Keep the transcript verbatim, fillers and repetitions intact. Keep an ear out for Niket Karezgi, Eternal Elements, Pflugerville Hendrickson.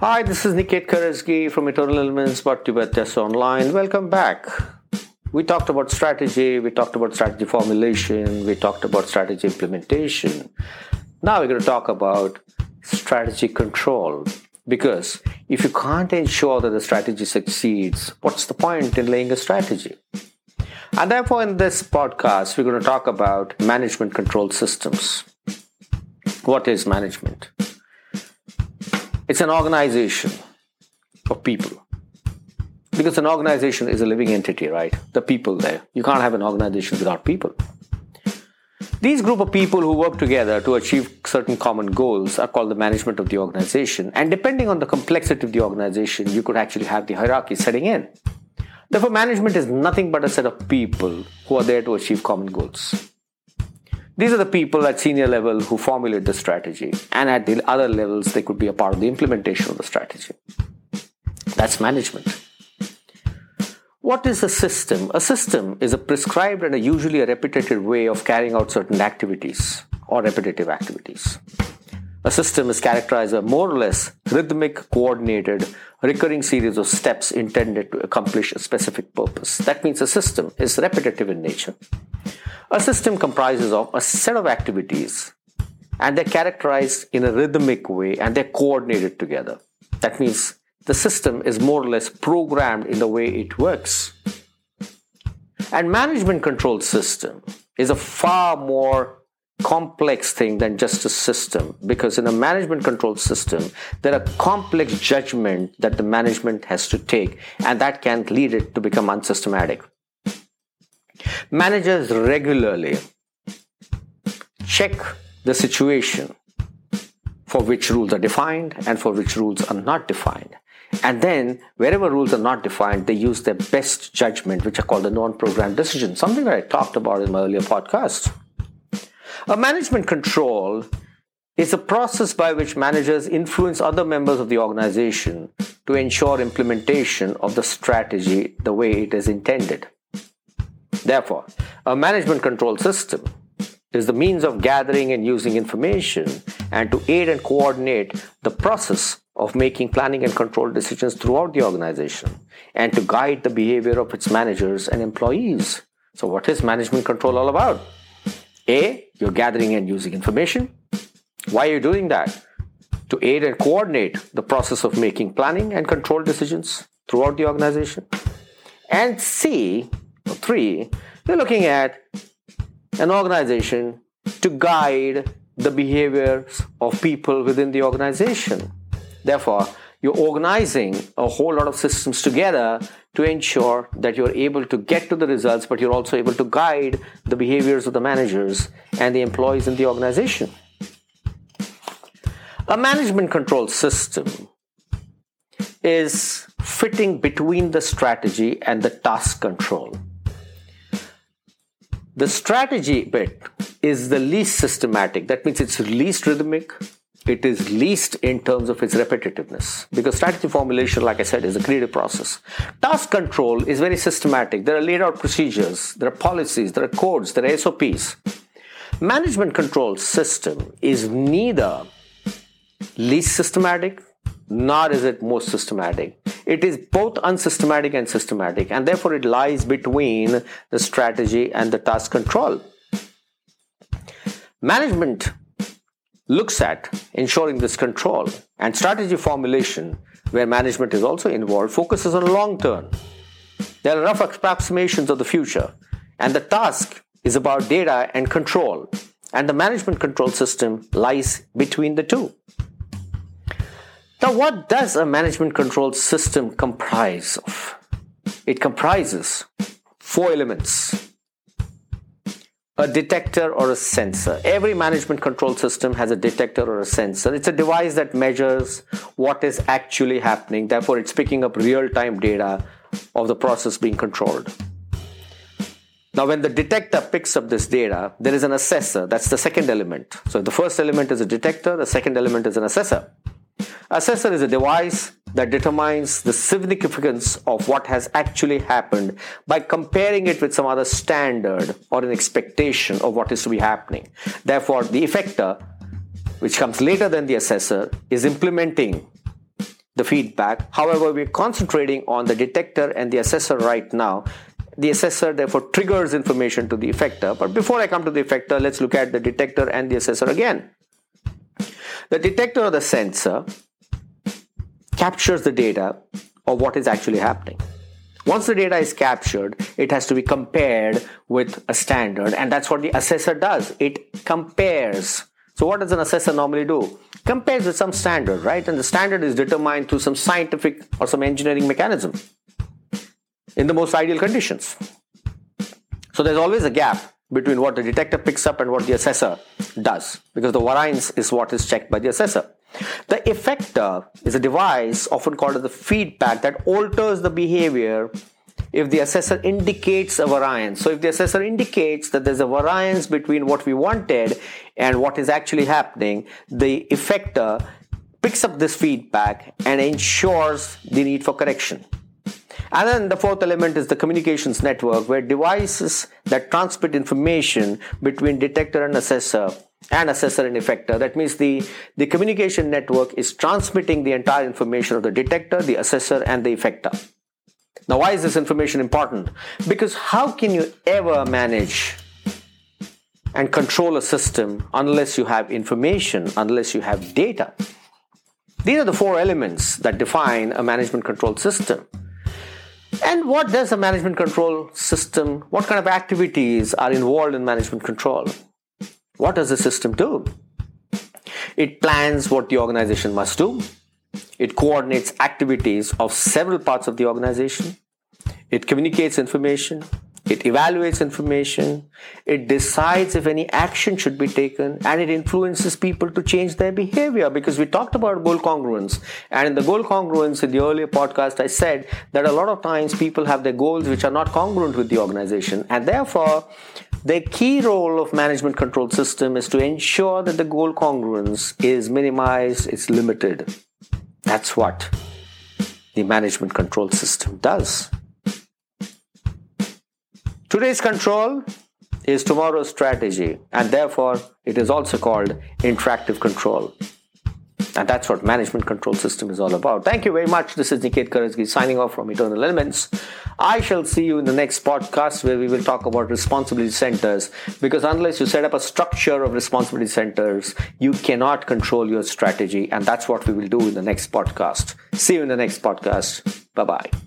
Hi, this is Niket Karezgi from Eternal Elements, brought to you by Tesla Online. Welcome back. We talked about strategy, we talked about strategy formulation, we talked about strategy implementation. Now we're going to talk about strategy control. Because if you can't ensure that the strategy succeeds, what's the point in laying a strategy? And therefore, in this podcast, we're going to talk about management control systems. What is management? It's an organization of people. Because an organization is a living entity, right? The people there. You can't have an organization without people. These group of people who work together to achieve certain common goals are called the management of the organization. And depending on the complexity of the organization, you could actually have the hierarchy setting in. Therefore, management is nothing but a set of people who are there to achieve common goals. These are the people at senior level who formulate the strategy, and at the other levels, they could be a part of the implementation of the strategy. That's management. What is a system? A system is a prescribed and a usually a repetitive way of carrying out certain activities or repetitive activities. A system is characterized by more or less rhythmic, coordinated, recurring series of steps intended to accomplish a specific purpose. That means a system is repetitive in nature. A system comprises of a set of activities, and they're characterized in a rhythmic way, and they're coordinated together. That means the system is more or less programmed in the way it works. And management control system is a far more complex thing than just a system, because in a management control system, there are complex judgments that the management has to take, and that can lead it to become unsystematic. Managers regularly check the situation for which rules are defined and for which rules are not defined. And then, wherever rules are not defined, they use their best judgment, which are called the non-programmed decision, something that I talked about in my earlier podcast. A management control is a process by which managers influence other members of the organization to ensure implementation of the strategy the way it is intended. Therefore, a management control system is the means of gathering and using information and to aid and coordinate the process of making planning and control decisions throughout the organization and to guide the behavior of its managers and employees. So what is management control all about? A, you're gathering and using information. Why are you doing that? To aid and coordinate the process of making planning and control decisions throughout the organization. And C, Three, you're looking at an organization to guide the behaviors of people within the organization. Therefore, you're organizing a whole lot of systems together to ensure that you're able to get to the results, but you're also able to guide the behaviors of the managers and the employees in the organization. A management control system is fitting between the strategy and the task control. The strategy bit is the least systematic. That means it's least rhythmic. It is least in terms of its repetitiveness. Because strategy formulation, like I said, is a creative process. Task control is very systematic. There are laid out procedures. There are policies. There are codes. There are S O Ps. Management control system is neither least systematic, nor is it most systematic. It is both unsystematic and systematic, and therefore it lies between the strategy and the task control. Management looks at ensuring this control, and strategy formulation, where management is also involved, focuses on long term. There are rough approximations of the future, and the task is about data and control, and the management control system lies between the two. Now, what does a management control system comprise of? It comprises four elements. a detector or a sensor. Every management control system has a detector or a sensor. It's a device that measures what is actually happening. Therefore, it's picking up real-time data of the process being controlled. Now, when the detector picks up this data, there is an assessor. That's the second element. So the first element is a detector. The second element is an assessor. Assessor is a device that determines the significance of what has actually happened by comparing it with some other standard or an expectation of what is to be happening. Therefore, the effector, which comes later than the assessor, is implementing the feedback. However, we're concentrating on the detector and the assessor right now. The assessor therefore triggers information to the effector. But before I come to the effector, let's look at the detector and the assessor again. The detector or the sensor captures the data of what is actually happening. Once the data is captured, it has to be compared with a standard, and that's what the assessor does. It compares. So what does an assessor normally do? Compares with some standard, right? And the standard is determined through some scientific or some engineering mechanism in the most ideal conditions. So there's always a gap between what the detector picks up and what the assessor does, because the variance is what is checked by the assessor. The effector is a device often called as the feedback that alters the behavior if the assessor indicates a variance. So if the assessor indicates that there's a variance between what we wanted and what is actually happening, the effector picks up this feedback and ensures the need for correction. And then the fourth element is the communications network, where devices that transmit information between detector and assessor and assessor and effector. That means the, the communication network is transmitting the entire information of the detector, the assessor, and the effector. Now, why is this information important? Because how can you ever manage and control a system unless you have information, unless you have data? These are the four elements that define a management control system. And what does a management control system, what kind of activities are involved in management control? What does the system do? It plans what the organization must do. It coordinates activities of several parts of the organization. It communicates information. It evaluates information. It decides if any action should be taken, and it influences people to change their behavior, because we talked about goal congruence. And in the goal congruence in the earlier podcast, I said that a lot of times people have their goals which are not congruent with the organization, and therefore the key role of management control system is to ensure that the goal congruence is minimized, it's limited. That's what the management control system does. Today's control is tomorrow's strategy, and therefore it is also called interactive control. And that's what management control system is all about. Thank you very much. This is Niket Karezgi signing off from Eternal Elements. I shall see you in the next podcast, where we will talk about responsibility centers, because unless you set up a structure of responsibility centers, you cannot control your strategy. And that's what we will do in the next podcast. See you in the next podcast. Bye-bye.